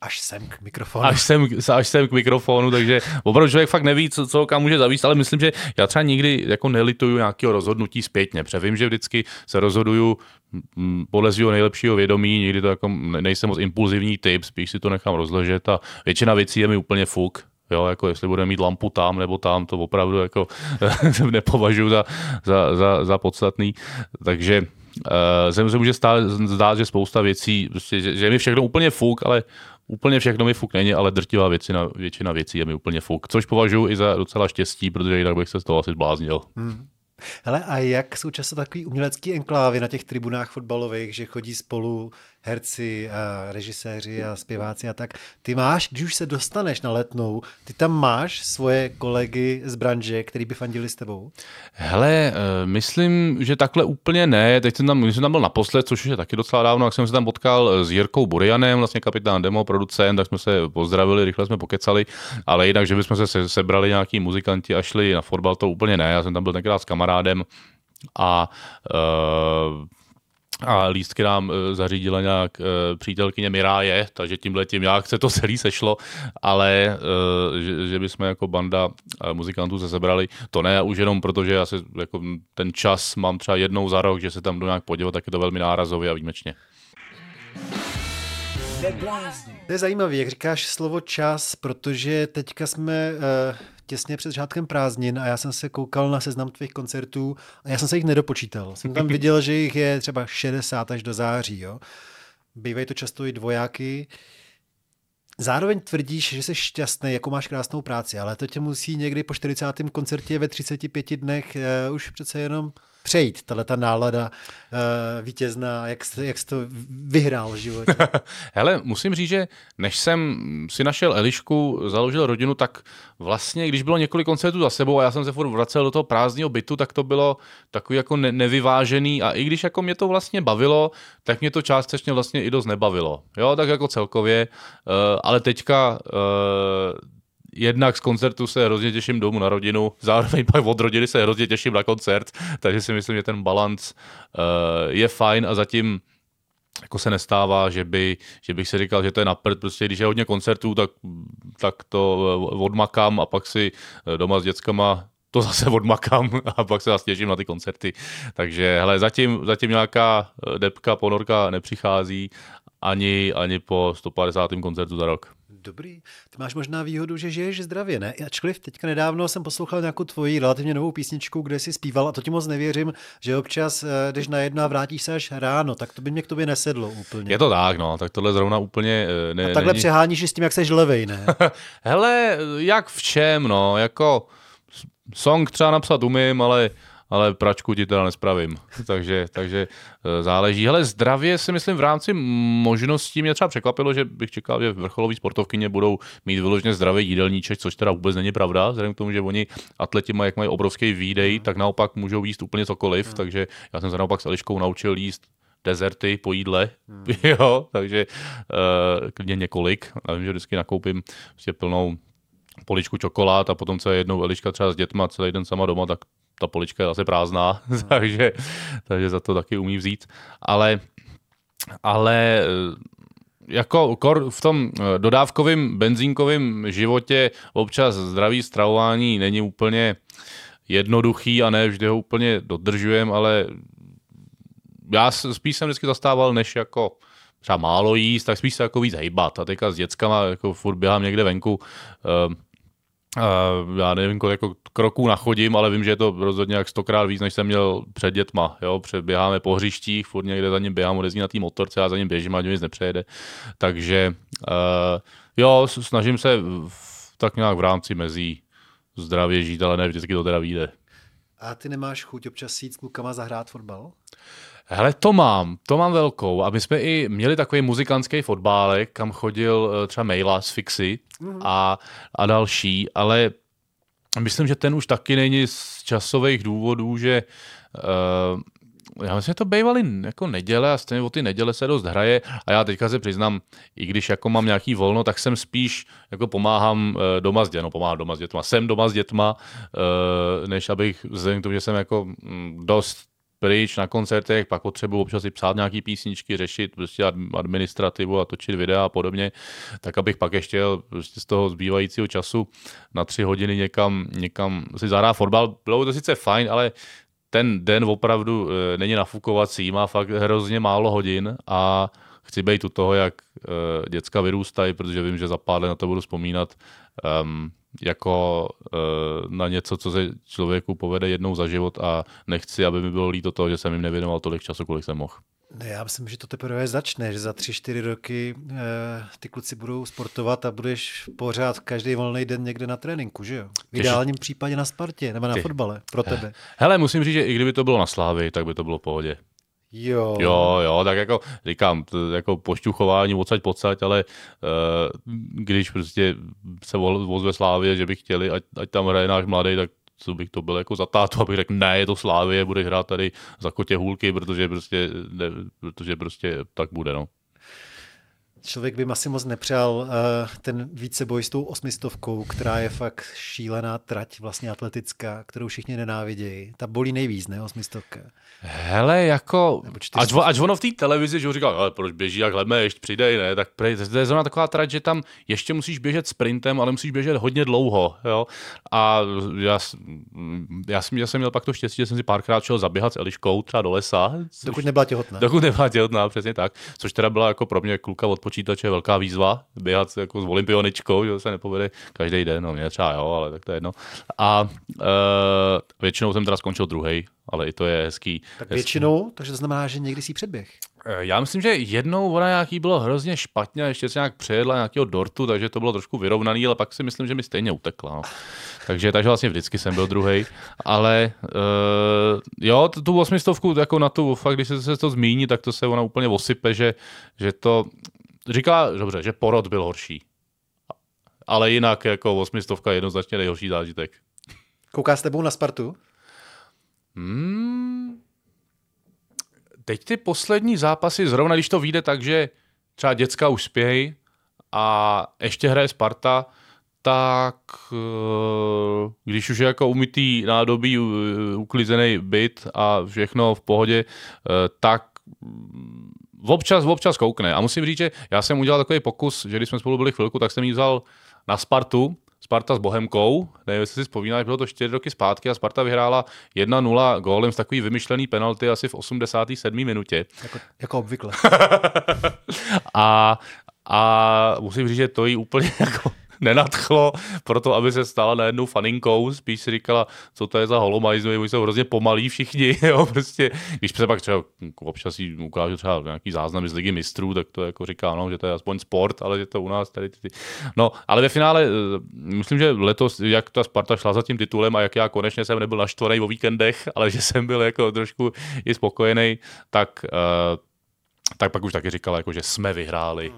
Až sem k mikrofonu, takže opravdu člověk fakt neví, co kam může zavést, ale myslím, že já třeba nikdy jako nelituju nějakého rozhodnutí zpětně, protože vím, že vždycky se rozhoduju podle svého nejlepšího vědomí, nikdy to jako nejsem moc impulzivní typ, spíš si to nechám rozležet a většina věcí je mi úplně fuk. Jo, jako jestli budeme mít lampu tam nebo tam, to opravdu jako nepovažuji za podstatný. Takže se může zdát, že spousta věcí, že mi všechno úplně fuk, ale úplně všechno mi fuk není, ale drtivá většina věcí je mi úplně fuk, což považuji i za docela štěstí, protože jinak bych se z toho asi zbláznil. Hele, a jak jsou často takový umělecký enklávy na těch tribunách fotbalových, že chodí spolu herci a režiséři a zpěváci a tak. Ty máš, když už se dostaneš na Letnou, ty tam máš svoje kolegy z branže, který by fandili s tebou? Hele, myslím, že takhle úplně ne. Teď jsem tam byl naposled, což je taky docela dávno, jak jsem se tam potkal s Jirkou Burianem, vlastně kapitán Demo, producent, tak jsme se pozdravili, rychle jsme pokecali, ale jinak, že bychom se sebrali nějaký muzikanti a šli na fotbal, to úplně ne. Já jsem tam byl tenkrát s kamarádem a lístky nám zařídila nějak přítelkyně Miráje, takže tímhletím nějak se to celý sešlo, ale že bychom jako banda muzikantů se sebrali, to ne, už jenom protože já se, jako, ten čas mám třeba jednou za rok, že se tam jdu nějak podívat, tak je to velmi nárazově a výjimečně. To je zajímavé, jak říkáš slovo čas, protože teďka jsme těsně před řádkem prázdnin a já jsem se koukal na seznam tvých koncertů a já jsem se jich nedopočítal. Jsem tam viděl, že jich je třeba 60 až do září. Jo? Bývají to často i dvojáky. Zároveň tvrdíš, že jsi šťastný, jako máš krásnou práci, ale to tě musí někdy po 40. koncertě ve 35 dnech už přece jenom přejít, tato nálada vítězná, jak jsi to vyhrál v životě? Hele, musím říct, že než jsem si našel Elišku, založil rodinu, tak vlastně, když bylo několik koncertů za sebou a já jsem se furt vracel do toho prázdného bytu, tak to bylo takový jako nevyvážený a i když jako mě to vlastně bavilo, tak mě to částečně vlastně i dost nebavilo. Jo, tak jako celkově, ale teďka... Jednak z koncertu se hrozně těším domů na rodinu, zároveň pak od rodiny se hrozně těším na koncert, takže si myslím, že ten balanc je fajn a zatím jako se nestává, že bych si říkal, že to je na prd, prostě když je hodně koncertů, tak to odmakám a pak si doma s dětskama to zase odmakám a pak se zase těším na ty koncerty. Takže hele, zatím nějaká depka, ponorka nepřichází ani po 150. koncertu za rok. Dobrý. Ty máš možná výhodu, že žiješ zdravě, ne? Ačkoliv teďka nedávno jsem poslouchal nějakou tvoji relativně novou písničku, kde jsi zpíval a to ti moc nevěřím, že občas jdeš na jedno a vrátíš se až ráno, tak to by mě k tobě nesedlo úplně. Je to tak, no, tak tohle zrovna úplně ne. A takhle není... přeháníš i s tím, jak seš levej, ne? Hele, jak v čem, no, jako song třeba napsat umím, ale pračku ti teda nespravím, takže záleží. Hele, zdravě si myslím v rámci možností mě třeba překvapilo, že bych čekal, že vrcholové sportovkyně budou mít vyloženě zdravý jídelníček, což teda vůbec není pravda, vzhledem k tomu, že oni atleti mají, jak mají obrovský výdej, tak naopak můžou jíst úplně cokoliv, takže já jsem se naopak s Eliškou naučil jíst dezerty po jídle, jo, takže klidně několik, já vím, že vždycky nakoupím prostě plnou poličku čokolád a potom se jednou Eliška třeba s dětma celý den sama doma, tak ta polička je zase prázdná, takže za to taky umí vzít. Ale jako v tom dodávkovém benzínkovém životě občas zdraví stravování není úplně jednoduchý a ne vždy ho úplně dodržujem, ale já spíš jsem vždycky zastával, než jako třeba málo jíst, tak spíš se jako víc hejbat. A teďka s dětskama jako furt běhám někde venku. Já nevím, kolik jako kroků nachodím, ale vím, že je to rozhodně jak 100krát víc, než jsem měl před dětma. Jo? Běháme po hřištích, furt někde za ním běhám, odezní na té motorce, já za ním běžím, ať nic nepřejede. Takže jo, snažím se tak nějak v rámci mezí zdravě žít, ale ne vždycky to teda vyjde. A ty nemáš chuť občas jít s klukama zahrát fotbal? Hele, to mám velkou. A my jsme i měli takový muzikantský fotbálek, kam chodil třeba Mejla z Fixy a další, ale myslím, že ten už taky není z časových důvodů, že já myslím, že to bývaly jako neděle a stejně o ty neděle se dost hraje a já teďka se přiznám, i když jako mám nějaký volno, tak jsem spíš jako pomáhám doma s dětma, než abych vzhledem k tomu, že jsem jako dost pryč na koncertech, pak potřebuji občas i psát nějaký písničky, řešit prostě administrativu a točit videa a podobně, tak abych pak ještě prostě z toho zbývajícího času na 3 hodiny někam si zahrát fotbal. Bylo to sice fajn, ale ten den opravdu není nafukovací, má fakt hrozně málo hodin a chci být u toho, jak děcka vyrůstají, protože vím, že za pár let na to budu vzpomínat jako na něco, co se člověku povede jednou za život a nechci, aby mi bylo líto toho, že jsem jim nevěnoval tolik času, kolik jsem mohl. Ne, já myslím, že to teprve začne, že za 3-4 roky ty kluci budou sportovat a budeš pořád každý volný den někde na tréninku, že jo? V ideálním případě na Spartě nebo na fotbale pro tebe. Hele, musím říct, že i kdyby to bylo na Slávii, tak by to bylo v pohodě. Jo, tak jako říkám, jako pošťuchování odsaď, ale když prostě se vozve Slávie, že by chtěli, ať tam hraje náš mladý, tak co bych to byl jako za tátu, abych řekl, ne, je to Slávie, budeš hrát tady za Kotěhůlky, protože tak bude, no. Člověk by asi moc nepřál ten víceboj s tou 800, která je fakt šílená trať, vlastně atletická, kterou všichni nenávidějí. Ta bolí nejvíc, ne, 800. Hele, jako, až ono v té televizi, že ho říkal, ale proč běží, jak hledme, ještě přidej, ne, tak to je zrovna taková trať, že tam ještě musíš běžet sprintem, ale musíš běžet hodně dlouho, jo. A já jsem měl pak to štěstí, že jsem si párkrát šel zaběhat s Eliškou třeba do lesa. Dokud nebyla těhotná. Přesně tak, což teda byla jako pro mě kluka od počítače velká výzva, běhat jako s olympioničkou, že se nepovede každý den, no mě třeba jo, ale tak to je jedno. A většinou jsem teda skončil druhej, ale i to je hezký. Tak většinou? Takže to znamená, že někdy si předběh? Já myslím, že jednou ona nějaký bylo hrozně špatně, ještě se nějak přejedla nějakého dortu, takže to bylo trošku vyrovnaný, ale pak si myslím, že mi stejně utekla. No. Takže vlastně vždycky jsem byl druhej, ale jo, tu 800 jako na tu, fakt, když se to zmíní, tak to se ona úplně osype, že to... Říkala, dobře, že porod byl horší, ale jinak jako 800 je jednoznačně nejhorší zážitek. Kouká s tebou na Spartu? Teď ty poslední zápasy, zrovna když to vyjde tak, že třeba děcka už spějí a ještě hraje Sparta, tak když už je jako umytý nádobí, uklizený byt a všechno v pohodě, tak občas koukne. A musím říct, že já jsem udělal takový pokus, že když jsme spolu byli chvilku, tak jsem ji vzal na Spartu, Sparta s Bohemkou, nevím, jestli si vzpomínáš, bylo to 4 roky zpátky a Sparta vyhrála 1-0 gólem z takový vymyšlený penalty asi v 87. minutě. Jako obvykle. a musím říct, že to jí úplně jako nenadchlo, proto aby se stala najednou faninkou, spíš si říkala, co to je za holomajzmy, oni jsou hrozně pomalí všichni, jo, prostě, když se pak třeba občas jí ukážu třeba nějaký záznamy z Ligy mistrů, tak to jako říká, no, že to je aspoň sport, ale že to u nás tady ty. No, ale ve finále, myslím, že letos, jak ta Sparta šla za tím titulem a jak já konečně jsem nebyl naštvaný o víkendech, ale že jsem byl jako trošku i spokojený, tak pak už taky říkala, jako, že jsme vyhráli.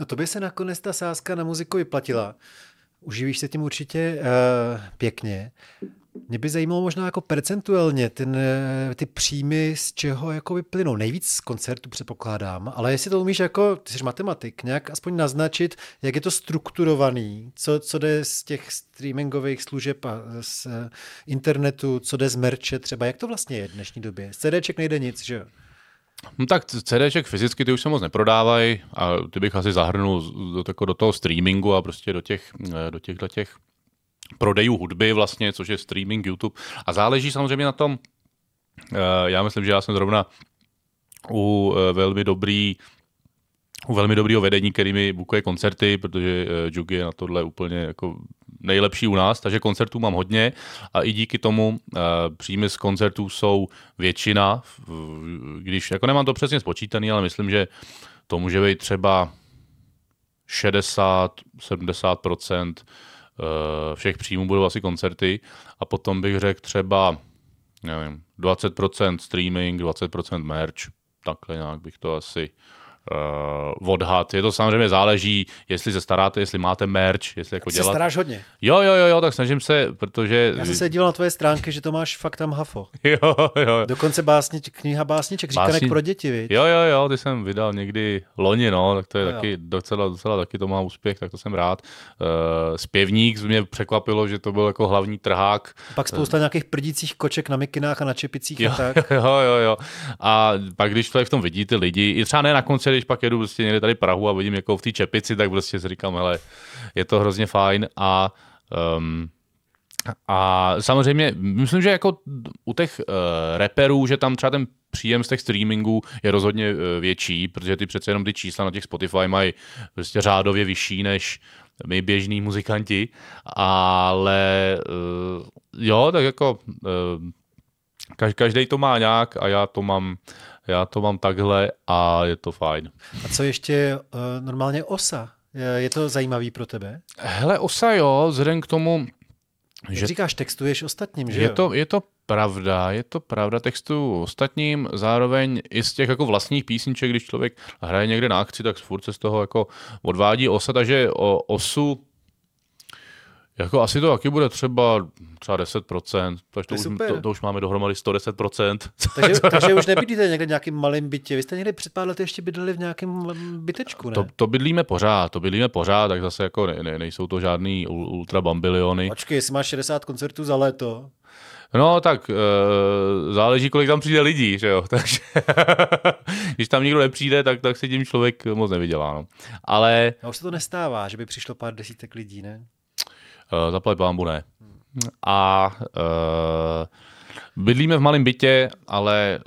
No to by se nakonec ta sázka na muziku vyplatila. Uživíš se tím určitě pěkně. Mě by zajímalo možná jako percentuálně ty příjmy, z čeho jako vyplynou. Nejvíc z koncertů předpokládám, ale jestli to umíš jako, ty jsi matematik, nějak aspoň naznačit, jak je to strukturovaný, co jde z těch streamingových služeb a z internetu, co jde z merče třeba, jak to vlastně je v dnešní době? Z CDček nejde nic, že jo? No tak CDček fyzicky ty už se moc neprodávají a ty bych asi zahrnul do toho streamingu a prostě do těch prodejů hudby vlastně, což je streaming, YouTube. A záleží samozřejmě na tom, já myslím, že já jsem zrovna u velmi dobrýho vedení, který mi bookuje koncerty, protože Jugy je na tohle úplně jako nejlepší u nás, takže koncertů mám hodně a i díky tomu příjmy z koncertů jsou většina, když jako nemám to přesně spočítaný, ale myslím, že to může být třeba 60-70% všech příjmů budou asi koncerty a potom bych řekl třeba nevím, 20% streaming, 20% merch, takhle nějak bych to asi odhad. Je to samozřejmě záleží, jestli se staráte, jestli máte merch, jestli jako dělat. Ty se staráš hodně. Jo, tak snažím se, protože... Já jsem se díval na tvoje stránky, že to máš fakt tam hafo. Jo. Dokonce kniha básniček, říkanek pro děti, viď? Jo, ty jsem vydal někdy loni, no, tak to je taky docela taky to má úspěch, tak to jsem rád. Zpěvník mě překvapilo, že to byl jako hlavní trhák. Pak spousta nějakých prdících koček na mikinách a na čepicích a tak. Jo. A pak když to v tom vidíte lidi, i třeba ne na konci, když pak jedu prostě někde tady Prahu a vidím jako v té čepici, tak prostě si říkám, hele, je to hrozně fajn a samozřejmě myslím, že jako u těch reperů, že tam třeba ten příjem z těch streamingů je rozhodně větší, protože ty přece jenom ty čísla na těch Spotify mají prostě řádově vyšší než my běžní muzikanti, ale jo, tak jako Každý to má nějak a já to mám takhle a je to fajn. A co ještě normálně OSA? Je to zajímavý pro tebe? Hele, OSA jo, vzhledem k tomu, že... Jak říkáš, textuješ ostatním, že jo? Je to pravda, textu ostatním, zároveň i z těch jako vlastních písniček, když člověk hraje někde na akci, tak furt se z toho jako odvádí OSA, takže OSu jako asi to taky bude třeba 10%, to už máme dohromady 110%. Takže už nebydlíte někde v nějakým malém bytě, vy jste někde před pár lety ještě bydleli v nějakém bytečku, ne? To bydlíme pořád, tak zase jako nejsou to žádný ultra bambiliony. Počkej, jestli máš 60 koncertů za léto. No tak záleží, kolik tam přijde lidí, že jo, takže když tam nikdo nepřijde, tak se tím člověk moc nevydělá, no. Ale... A už se to nestává, že by přišlo pár desítek lidí, ne? Zaplať pánbu, ne. A bydlíme v malém bytě, ale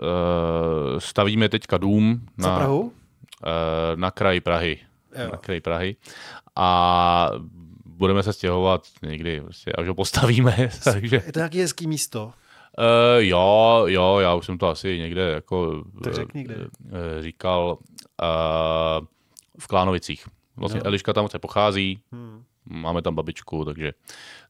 stavíme teďka dům na Prahu? Na kraji Prahy. Jo. Na kraji Prahy. A budeme se stěhovat někdy, až ho postavíme. Takže... Je to nějaké hezký místo? Jo, já už jsem to asi někde jako říkal. V Klánovicích. Vlastně Eliška tam se pochází. Máme tam babičku,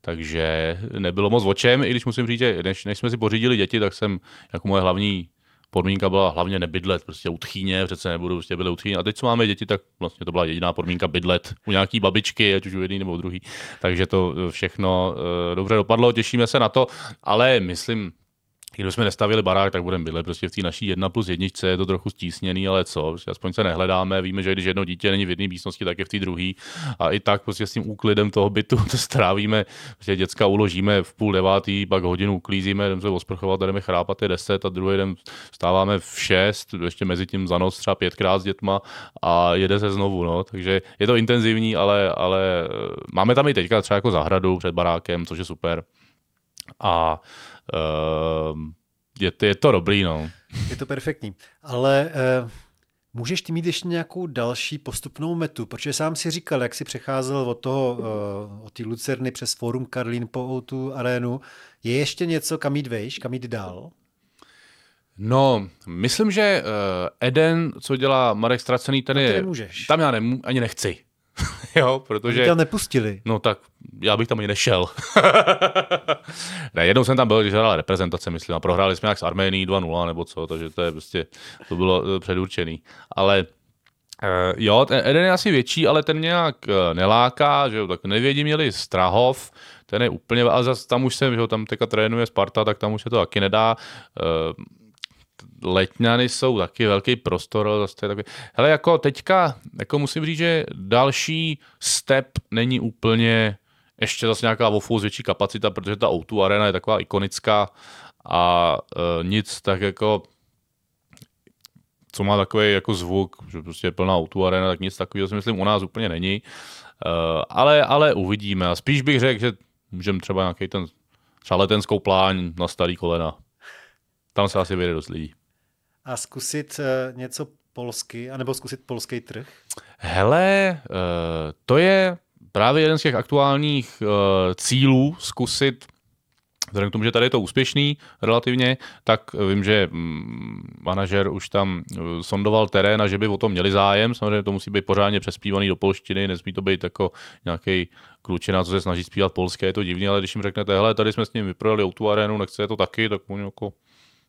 takže nebylo moc o čem, i když musím říct, že než jsme si pořídili děti, tak jsem, jako moje hlavní podmínka byla hlavně nebydlet, prostě u tchýně, přece nebudu, prostě byli u tchýně. A teď, co máme děti, tak vlastně to byla jediná podmínka bydlet u nějaký babičky, ať už u jedný nebo u druhý. Takže to všechno dobře dopadlo, těšíme se na to, ale myslím, když jsme nestavili barák, tak budeme bydlet prostě v té naší 1+1, je to trochu stísněný, ale co, aspoň se nehledáme, víme, že když jedno dítě není v jedné místnosti, tak je v té druhé a i tak prostě s tím úklidem toho bytu to strávíme, prostě děcka uložíme v 8:30, pak hodinu uklízíme, jdeme se osprchovat, jdeme chrápat, je 10 a druhý den vstáváme v 6, ještě mezi tím za noc třeba 5krát s dětma a jede se znovu, no, takže je to intenzivní, ale máme tam i teďka třeba jako zahradu před barákem, což je super. A je to dobrý, no. Je to perfektní. Ale můžeš ty mít ještě nějakou další postupnou metu? Protože sám si říkal, jak jsi přecházel od té Lucerny přes Forum Karlín po O2 arénu. Je ještě něco, kam jít vejš, kam jít dál? No, myslím, že Eden, co dělá Marek Stracený, ten je... Tam já ani nechci. Jo, protože... tam nepustili. No tak já bych tam ani nešel. Ne, jednou jsem tam byl, když hrála reprezentace, myslím, a prohráli jsme nějak s Arménií 2:0 nebo co, takže to je prostě, to bylo předurčený. Ale jo, jeden je asi větší, ale ten nějak neláká, že jo, tak nevědí, měli Strahov, ten je úplně, ale zase tam už jsem, že jo, tam teďka trénuje Sparta, tak tam už se to taky nedá. Letňany jsou taky velký prostor, ale zase takový. Hele, jako teďka, jako musím říct, že další step není úplně ještě zase nějaká vofu z větší kapacita, protože ta O2 arena je taková ikonická a nic tak jako, co má takový jako zvuk, že prostě je plná O2 arena, tak nic takového si myslím u nás úplně není. Ale uvidíme. A spíš bych řekl, že můžeme třeba nějaký ten letenskou pláň na starý kolena. Tam se asi vyjde dost lidí. A zkusit něco polsky, anebo zkusit polský trh? Hele, to je právě jeden z těch aktuálních cílů, zkusit, vzhledem k tomu, že tady je to úspěšný relativně, tak vím, že manažer už tam sondoval terén a že by o tom měli zájem. Samozřejmě to musí být pořádně přespívaný do polštiny, nesmí to být jako nějaký klučina, co se snaží zpívat polské, je to divný, ale když jim řeknete, hele, tady jsme s ním vyprodali O2 arénu, nechce to taky, tak oni jako...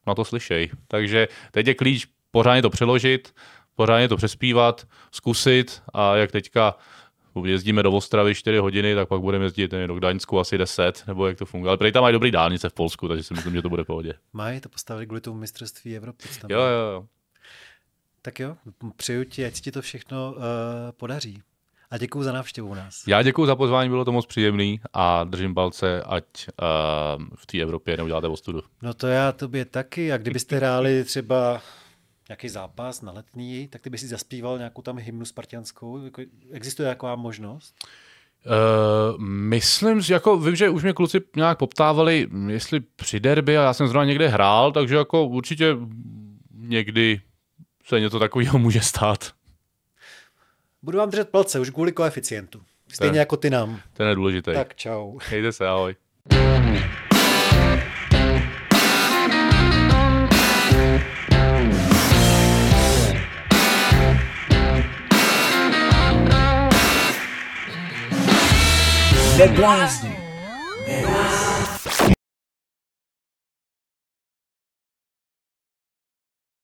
na to slyšej. Takže teď je klíč pořádně to přeložit, pořádně to přespívat, zkusit a jak teďka jezdíme do Ostravy 4 hodiny, tak pak budeme jezdit do Gdaňsku asi 10, nebo jak to funguje. Ale prý tam mají dobrý dálnice v Polsku, takže si myslím, že to bude v pohodě. Mají to postavili kvůli tomu mistrovství Evropy. Jo. Tak jo, přeju ti, ať ti to všechno podaří. A děkuju za návštěvu u nás. Já děkuju za pozvání, bylo to moc příjemný a držím palce, ať v té Evropě neuděláte ostudu. No to já tobě taky. A kdybyste hráli třeba nějaký zápas na Letný, tak ty bys si zaspíval nějakou tam hymnu spartianskou? Existuje taková možnost? Myslím, jako vím, že už mě kluci nějak poptávali, jestli při derby, a já jsem zrovna někde hrál, takže jako určitě někdy se něco takového může stát. Budu vám držet palce už kvůli koeficientu. Stejně jako ty nám. Ten je důležitý. Tak čau. Hejte se, ahoj. neblázni.